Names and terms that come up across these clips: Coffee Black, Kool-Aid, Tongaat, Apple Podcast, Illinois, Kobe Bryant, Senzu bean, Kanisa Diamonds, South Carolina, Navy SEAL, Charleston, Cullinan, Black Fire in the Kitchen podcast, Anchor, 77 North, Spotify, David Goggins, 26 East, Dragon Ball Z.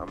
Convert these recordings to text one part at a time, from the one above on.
I'm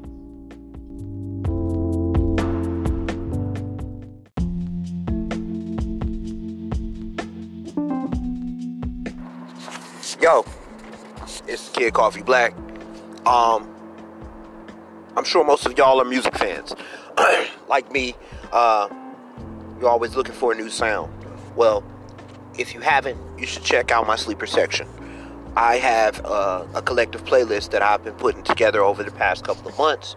Yo, it's Kid Coffee Black. I'm sure most of y'all are music fans. Like me, you're always looking for a new sound. Well, if you haven't, you should check out my sleeper section. I have a collective playlist that I've been putting together over the past couple of months.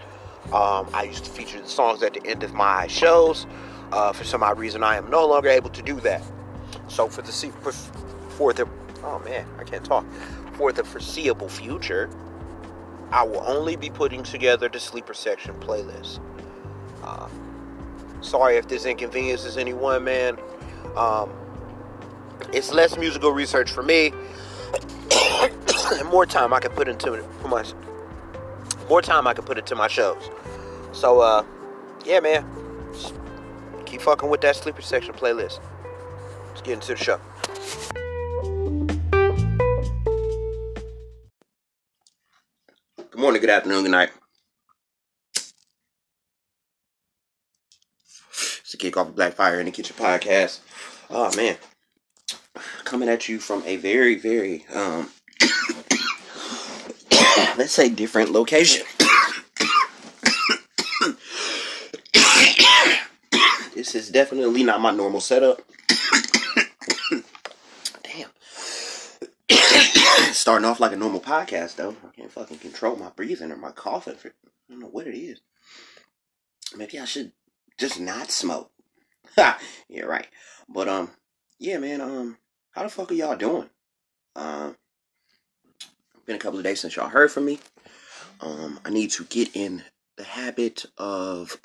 I used to feature the songs at the end of my shows. For some odd reason, I am no longer able to do that. So For the foreseeable future, I will only be putting together the sleeper section playlist. Sorry if this inconveniences anyone, man. It's less musical research for me, and more time I can put into my shows. So, yeah, man, just keep fucking with that sleeper section playlist. Let's get into the show. Morning, good afternoon, good night. It's the Kick Off of Black Fire in the Kitchen podcast. Oh, man. Coming at you from a very, very, let's say different location. This is definitely not my normal setup. Starting off like a normal podcast, though. I can't fucking control my breathing or my coughing. I don't know what it is. Maybe I should just not smoke. Ha! Yeah, right. But, yeah, man, how the fuck are y'all doing? Been a couple of days since y'all heard from me. I need to get in the habit of,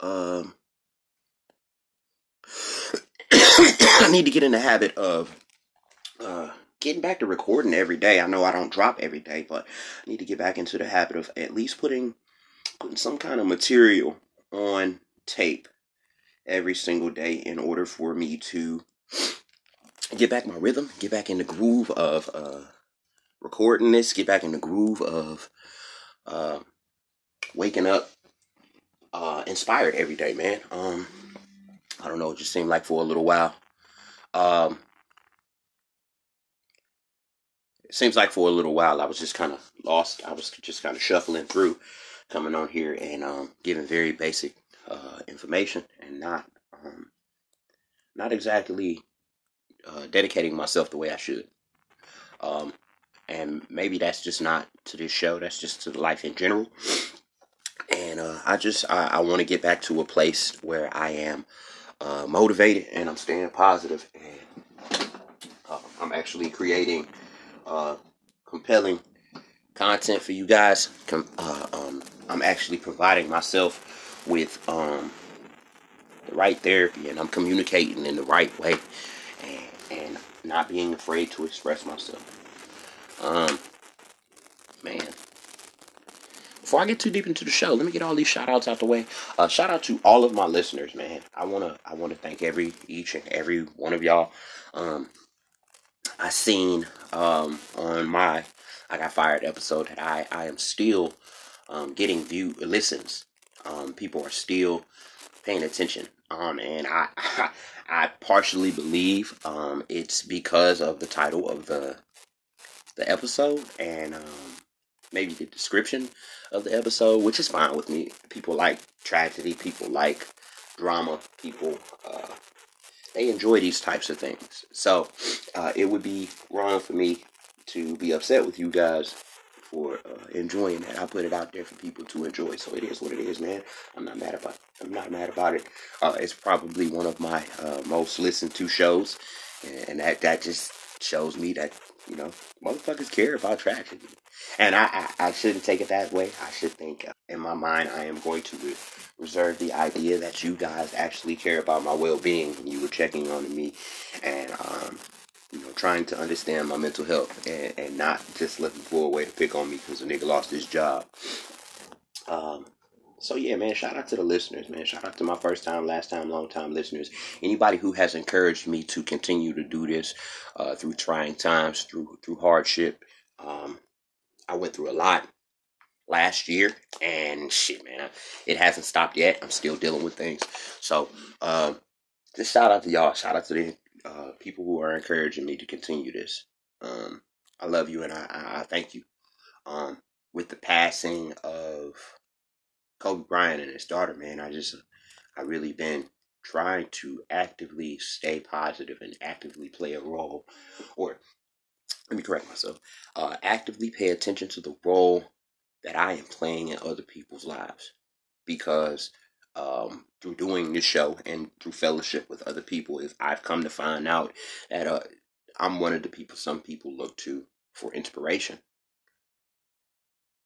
getting back to recording every day. I know I don't drop every day, but I need to get back into the habit of at least putting some kind of material on tape every single day in order for me to get back my rhythm, get back in the groove of recording this, get back in the groove of waking up inspired every day, man. I don't know, it just seemed like for a little while. It seems like for a little while I was just kind of lost. I was just kind of shuffling through, coming on here and giving very basic information and not exactly dedicating myself the way I should. And maybe that's just not to this show, that's just to life in general. And I want to get back to a place where I am motivated and I'm staying positive and I'm actually creating compelling content for you guys. I'm actually providing myself with the right therapy, and I'm communicating in the right way and not being afraid to express myself. Man. Before I get too deep into the show, let me get all these shout outs out the way. Shout out to all of my listeners, man. I wanna thank each and every one of y'all. I seen on my I Got Fired episode that I am still getting listens. People are still paying attention. And I partially believe it's because of the title of the episode and maybe the description of the episode, which is fine with me. People like tragedy, people like drama, people, they enjoy these types of things. So, it would be wrong for me to be upset with you guys for enjoying that. I put it out there for people to enjoy, so it is what it is, man. I'm not mad about it. It's probably one of my most listened to shows, and that just shows me that, you know, motherfuckers care about tragedy. And I shouldn't take it that way. I should think, in my mind, I am going to reserve the idea that you guys actually care about my well-being when you were checking on me and, you know, trying to understand my mental health and not just looking for a way to pick on me because a nigga lost his job. So, yeah, man, shout out to the listeners, man. Shout out to my first time, last time, long time listeners. Anybody who has encouraged me to continue to do this through trying times, through hardship. I went through a lot last year, and shit, man, it hasn't stopped yet. I'm still dealing with things. So, just shout out to y'all. Shout out to the people who are encouraging me to continue this. I love you, and I thank you. With the passing of Kobe Bryant and his daughter, man, I really been trying to actively stay positive and actively play a role, or let me correct myself, actively pay attention to the role that I am playing in other people's lives, because through doing this show and through fellowship with other people, I've come to find out that I'm one of the people some people look to for inspiration.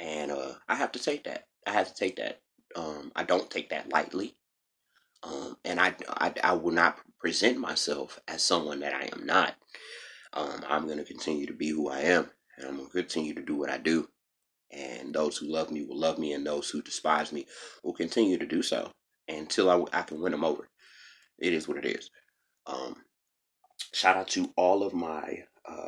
And I have to take that. I don't take that lightly. And I will not present myself as someone that I am not. I'm going to continue to be who I am, and I'm going to continue to do what I do. And those who love me will love me, and those who despise me will continue to do so until I can win them over. It is what it is. Shout out to all of my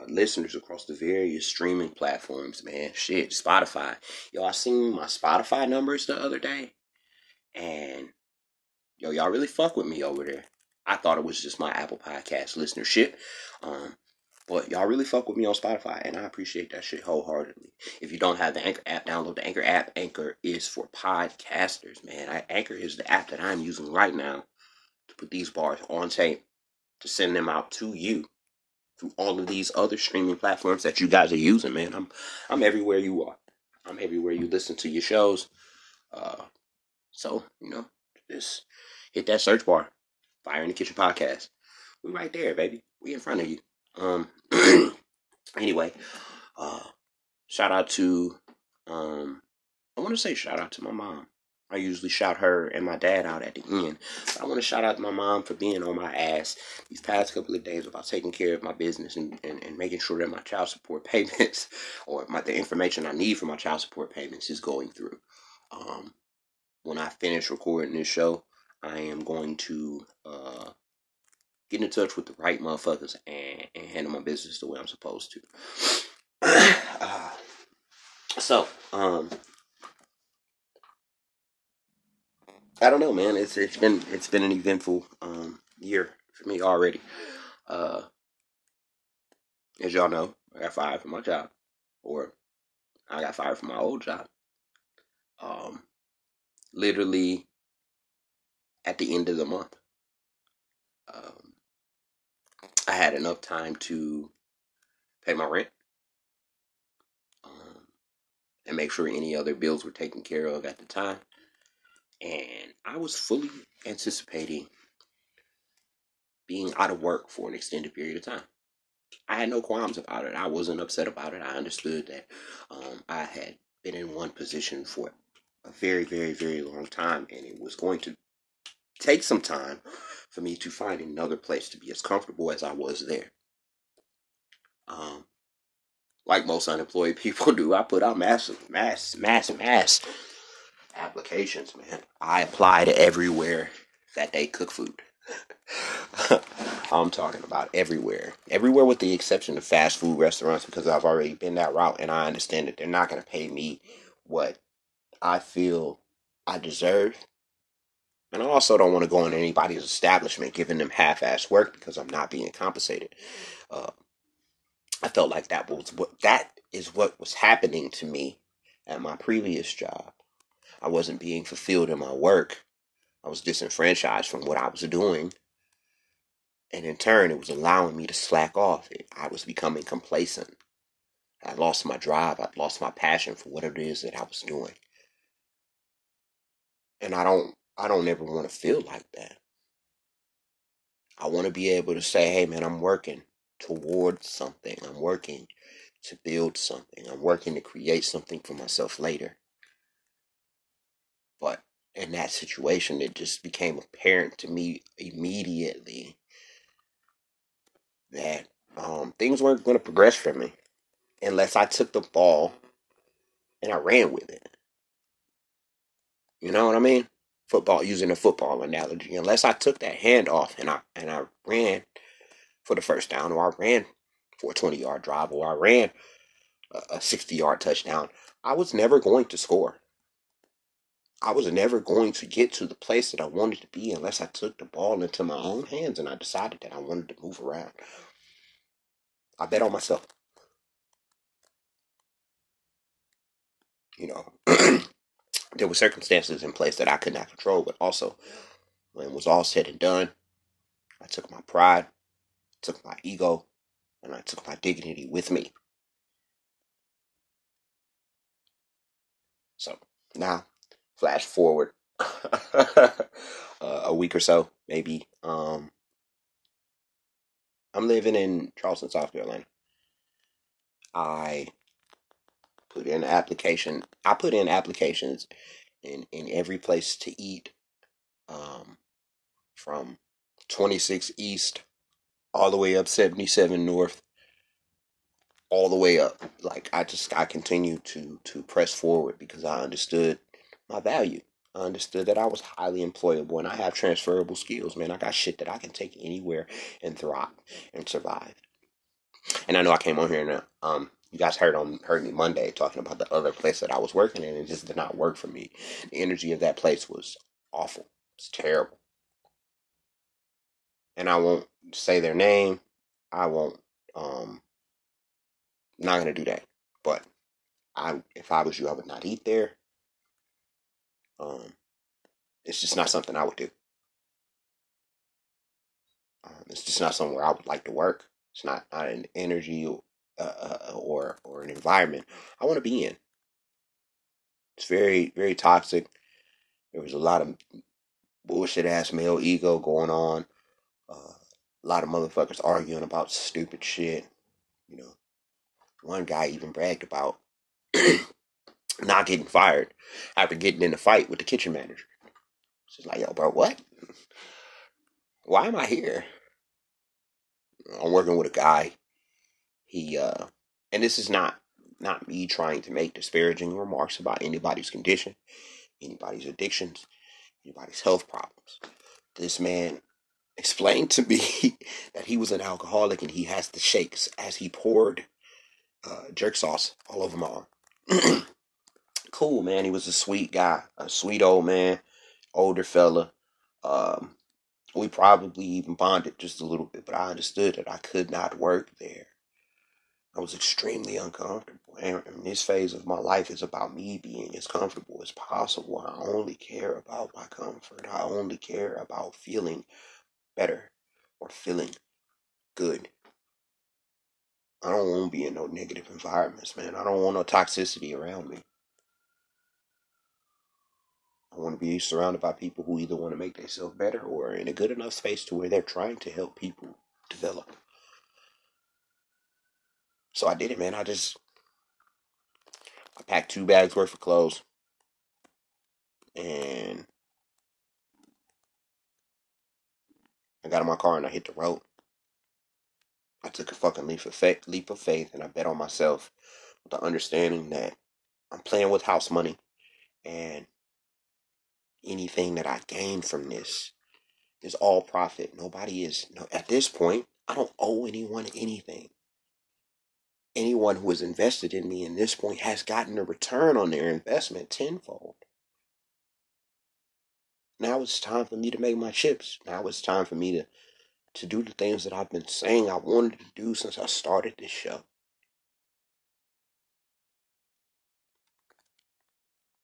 listeners across the various streaming platforms, man. Shit, Spotify. Yo, I seen my Spotify numbers the other day, and yo, y'all really fuck with me over there. I thought it was just my Apple Podcast listenership. But y'all really fuck with me on Spotify, and I appreciate that shit wholeheartedly. If you don't have the Anchor app, download the Anchor app. Anchor is for podcasters, man. Anchor is the app that I'm using right now to put these bars on tape, to send them out to you through all of these other streaming platforms that you guys are using, man. I'm everywhere you are. I'm everywhere you listen to your shows. So, you know, just hit that search bar. Fire in the Kitchen podcast. We right there, baby. We in front of you. Anyway, shout out to my mom. I usually shout her and my dad out at the end, but I want to shout out to my mom for being on my ass these past couple of days about taking care of my business and making sure that my child support payments or the information I need for my child support payments is going through. When I finish recording this show, I am going to, get in touch with the right motherfuckers and handle my business the way I'm supposed to. I don't know, man. It's been an eventful year for me already. As y'all know, I got fired from my job, or I got fired from my old job. Literally at the end of the month. I had enough time to pay my rent and make sure any other bills were taken care of at the time. And I was fully anticipating being out of work for an extended period of time. I had no qualms about it. I wasn't upset about it. I understood that I had been in one position for a very, very, very long time, and it was going to take some time for me to find another place to be as comfortable as I was there. Like most unemployed people do, I put out massive applications, man. I applied everywhere that they cook food. I'm talking about everywhere with the exception of fast food restaurants, because I've already been that route and I understand that they're not going to pay me what I feel I deserve. And I also don't want to go into anybody's establishment giving them half-ass work because I'm not being compensated. I felt like that is what was happening to me at my previous job. I wasn't being fulfilled in my work. I was disenfranchised from what I was doing. And in turn, it was allowing me to slack off. I was becoming complacent. I lost my drive. I lost my passion for what it is that I was doing. And I don't ever want to feel like that. I want to be able to say, hey, man, I'm working towards something. I'm working to build something. I'm working to create something for myself later. But in that situation, it just became apparent to me immediately that things weren't going to progress for me unless I took the ball and I ran with it. You know what I mean? Football, using a football analogy. Unless I took that handoff and I ran for the first down, or I ran for a 20-yard drive, or I ran a 60-yard touchdown, I was never going to score. I was never going to get to the place that I wanted to be unless I took the ball into my own hands and I decided that I wanted to move around. I bet on myself. You know, there were circumstances in place that I could not control, but also when it was all said and done, I took my pride, took my ego, and I took my dignity with me. So now, flash forward a week or so, maybe. I'm living in Charleston, South Carolina. I put in an application. I put in applications in every place to eat, from 26 East all the way up 77 North, all the way up. Like I continued to press forward because I understood my value. I understood that I was highly employable and I have transferable skills, man. I got shit that I can take anywhere and thrive and survive. And I know I came on here and you guys heard me Monday talking about the other place that I was working in, and it just did not work for me. The energy of that place was awful. It's terrible. And I won't say their name. I won't. Not gonna do that. But if I was you, I would not eat there. It's just not something I would do. It's just not somewhere I would like to work. It's not an energy or an environment I want to be in. It's very, very toxic. There was a lot of bullshit ass male ego going on. A lot of motherfuckers arguing about stupid shit. You know, one guy even bragged about not getting fired after getting in a fight with the kitchen manager. She's like, yo, bro, what? Why am I here? I'm working with a guy. He, and this is not me trying to make disparaging remarks about anybody's condition, anybody's addictions, anybody's health problems. This man explained to me that he was an alcoholic and he has the shakes as he poured jerk sauce all over my arm. Cool, man. He was a sweet guy, a sweet old man, older fella. We probably even bonded just a little bit, but I understood that I could not work there. I was extremely uncomfortable, and this phase of my life is about me being as comfortable as possible. I only care about my comfort. I only care about feeling better or feeling good. I don't want to be in no negative environments, man. I don't want no toxicity around me. I want to be surrounded by people who either want to make themselves better or are in a good enough space to where they're trying to help people develop. So I did it, man. I packed 2 bags worth of clothes. And I got in my car and I hit the road. I took a fucking leap of faith and I bet on myself with the understanding that I'm playing with house money. And anything that I gain from this is all profit. At this point, I don't owe anyone anything. Anyone who has invested in me in this point has gotten a return on their investment tenfold. Now it's time for me to make my chips. Now it's time for me to do the things that I've been saying I wanted to do since I started this show.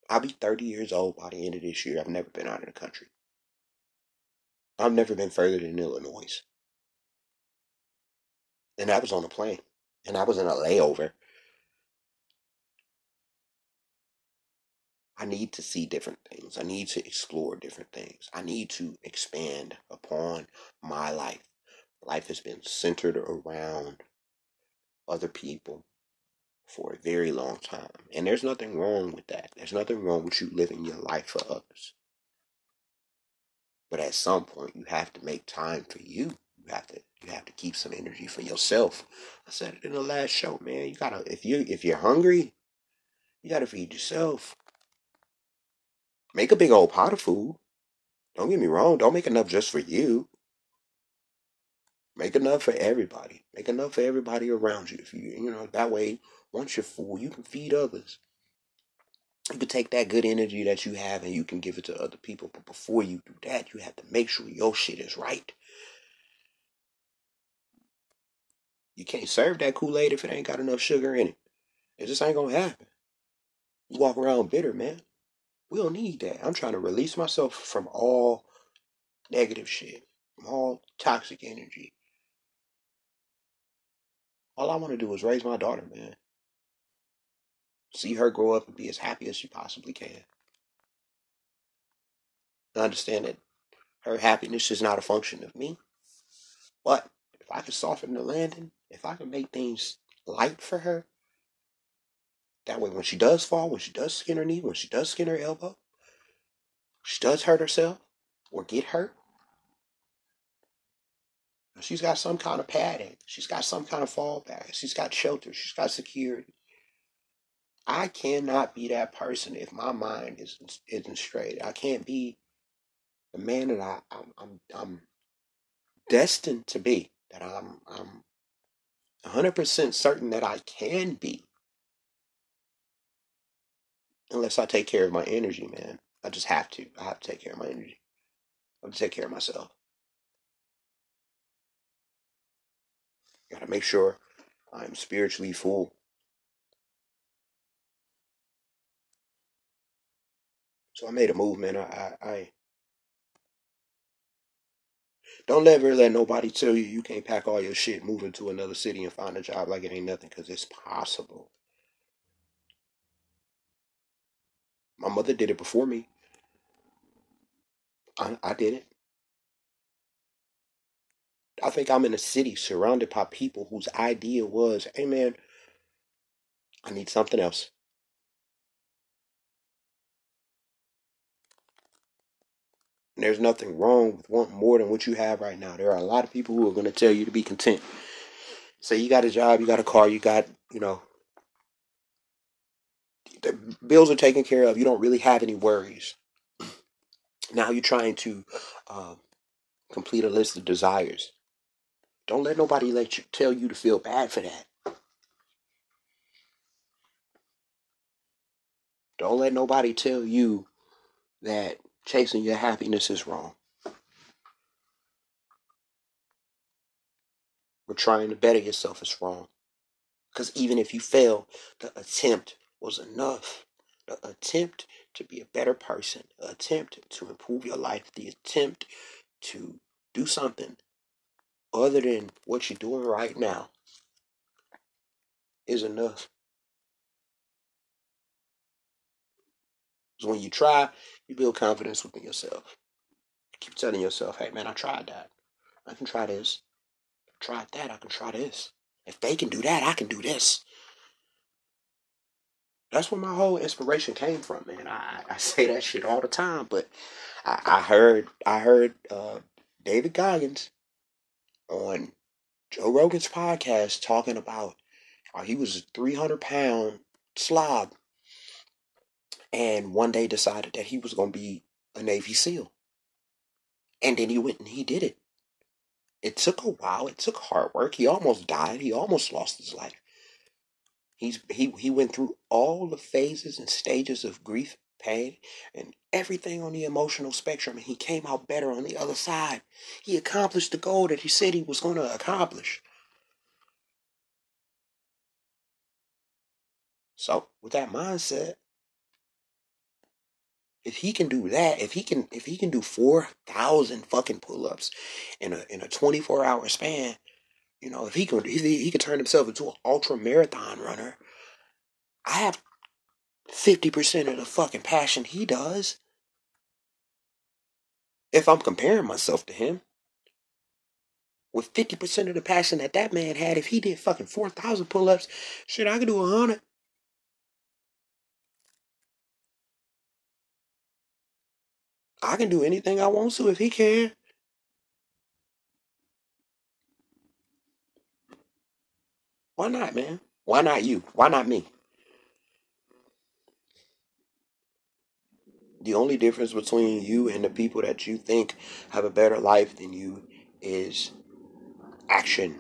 I'll be 30 years old by the end of this year. I've never been out of the country. I've never been further than Illinois. And I was on a plane. And I was in a layover. I need to see different things. I need to explore different things. I need to expand upon my life. Life has been centered around other people for a very long time. And there's nothing wrong with that. There's nothing wrong with you living your life for others. But at some point, you have to make time for you. You have to keep some energy for yourself. I said it in the last show, man. You gotta, if you're hungry, you gotta feed yourself. Make a big old pot of food. Don't get me wrong. Don't make enough just for you. Make enough for everybody. Make enough for everybody around you. If you that way, once you're full, you can feed others. You can take that good energy that you have and you can give it to other people. But before you do that, you have to make sure your shit is right. You can't serve that Kool-Aid if it ain't got enough sugar in it. It just ain't gonna happen. You walk around bitter, man. We don't need that. I'm trying to release myself from all negative shit, from all toxic energy. All I want to do is raise my daughter, man. See her grow up and be as happy as she possibly can. I understand that her happiness is not a function of me. But if I can soften the landing, if I can make things light for her, that way when she does fall, when she does skin her knee, when she does skin her elbow, she does hurt herself or get hurt, she's got some kind of padding. She's got some kind of fallback. She's got shelter. She's got security. I cannot be that person if my mind isn't straight. I can't be the man that I'm destined to be, that I'm 100% certain that I can be. Unless I take care of my energy, man. I just have to. I have to take care of my energy. I have to take care of myself. Gotta make sure I'm spiritually full. So I made a move, man. I don't ever let nobody tell you you can't pack all your shit, move into another city, and find a job like it ain't nothing, because it's possible. My mother did it before me. I did it. I think I'm in a city surrounded by people whose idea was, hey man, I need something else. And there's nothing wrong with wanting more than what you have right now. There are a lot of people who are going to tell you to be content. Say you got a job, you got a car, you got, the bills are taken care of. You don't really have any worries. Now you're trying to Complete a list of desires. Don't let nobody tell you to feel bad for that. Don't let nobody tell you that chasing your happiness is wrong. Or trying to better yourself is wrong. Because even if you fail, the attempt was enough. The attempt to be a better person. The attempt to improve your life. The attempt to do something other than what you're doing right now is enough. Because when you try, you build confidence within yourself. You keep telling yourself, hey man, I tried that. I can try this. I tried that. I can try this. If they can do that, I can do this. That's where my whole inspiration came from, man. I say that shit all the time, but I heard David Goggins on Joe Rogan's podcast talking about how he was a 300-pound slob and one day decided that he was going to be a Navy SEAL. And then he went and he did it. It took a while. It took hard work. He almost died. He almost lost his life. He went through all the phases and stages of grief, pain, and everything on the emotional spectrum, and he came out better on the other side. He accomplished the goal that he said he was going to accomplish. So, with that mindset, if he can do that, if he can do 4,000 fucking pull-ups in a 24-hour span, you know, if he could turn himself into an ultra marathon runner, I have 50% of the fucking passion he does. If I'm comparing myself to him, with 50% of the passion that man had, if he did fucking 4,000 pull-ups, shit, I could do 100. I can do anything I want to if he can. Why not, man? Why not you? Why not me? The only difference between you and the people that you think have a better life than you is action.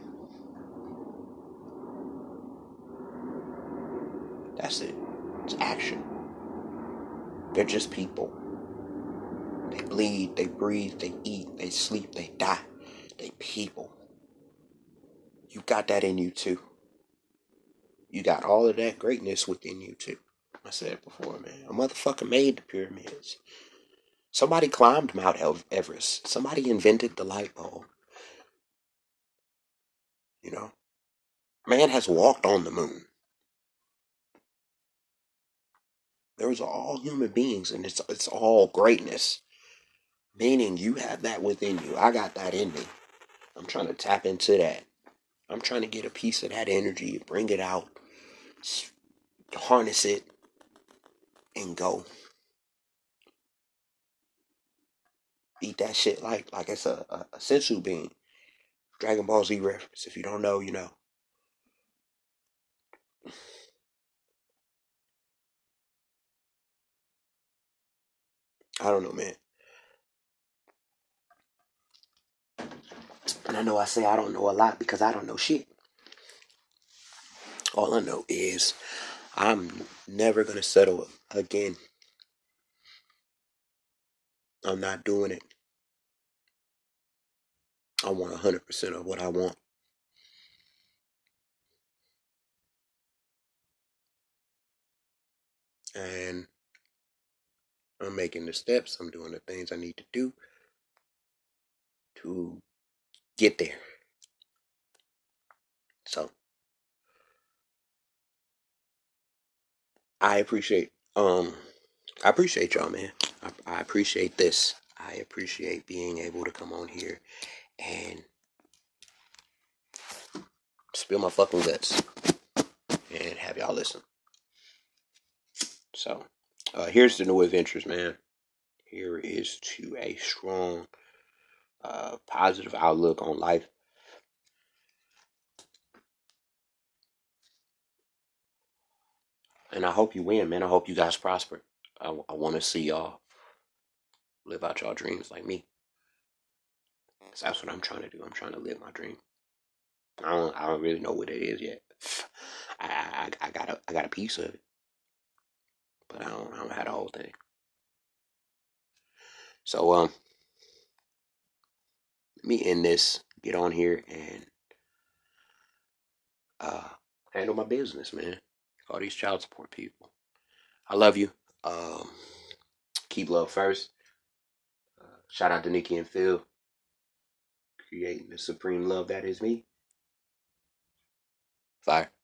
That's it. It's action. They're just people. They bleed, they breathe, they eat, they sleep, they die. They people. You got that in you too. You got all of that greatness within you, too. I said it before, man. A motherfucker made the pyramids. Somebody climbed Mount Everest. Somebody invented the light bulb. You know? Man has walked on the moon. There was all human beings, and it's all greatness. Meaning you have that within you. I got that in me. I'm trying to tap into that. I'm trying to get a piece of that energy, bring it out. Harness it and go. Eat that shit like it's a senzu bean. Dragon Ball Z reference. If you don't know, you know. I don't know, man. And I know I say I don't know a lot because I don't know shit. All I know is I'm never going to settle again. I'm not doing it. I want 100% of what I want. And I'm making the steps. I'm doing the things I need to do to get there. So, I appreciate y'all, man. I appreciate this. I appreciate being able to come on here and spill my fucking guts and have y'all listen. So, here's to new adventures, man. Here is to a strong, positive outlook on life. And I hope you win, man. I hope you guys prosper. I want to see y'all live out y'all dreams like me. 'Cause that's what I'm trying to do. I'm trying to live my dream. I don't really know what it is yet. I got a piece of it, but I don't have the whole thing. So let me end this. Get on here and handle my business, man. All these child support people. I love you. Keep love first. Shout out to Nikki and Phil. Creating the supreme love that is me. Fire.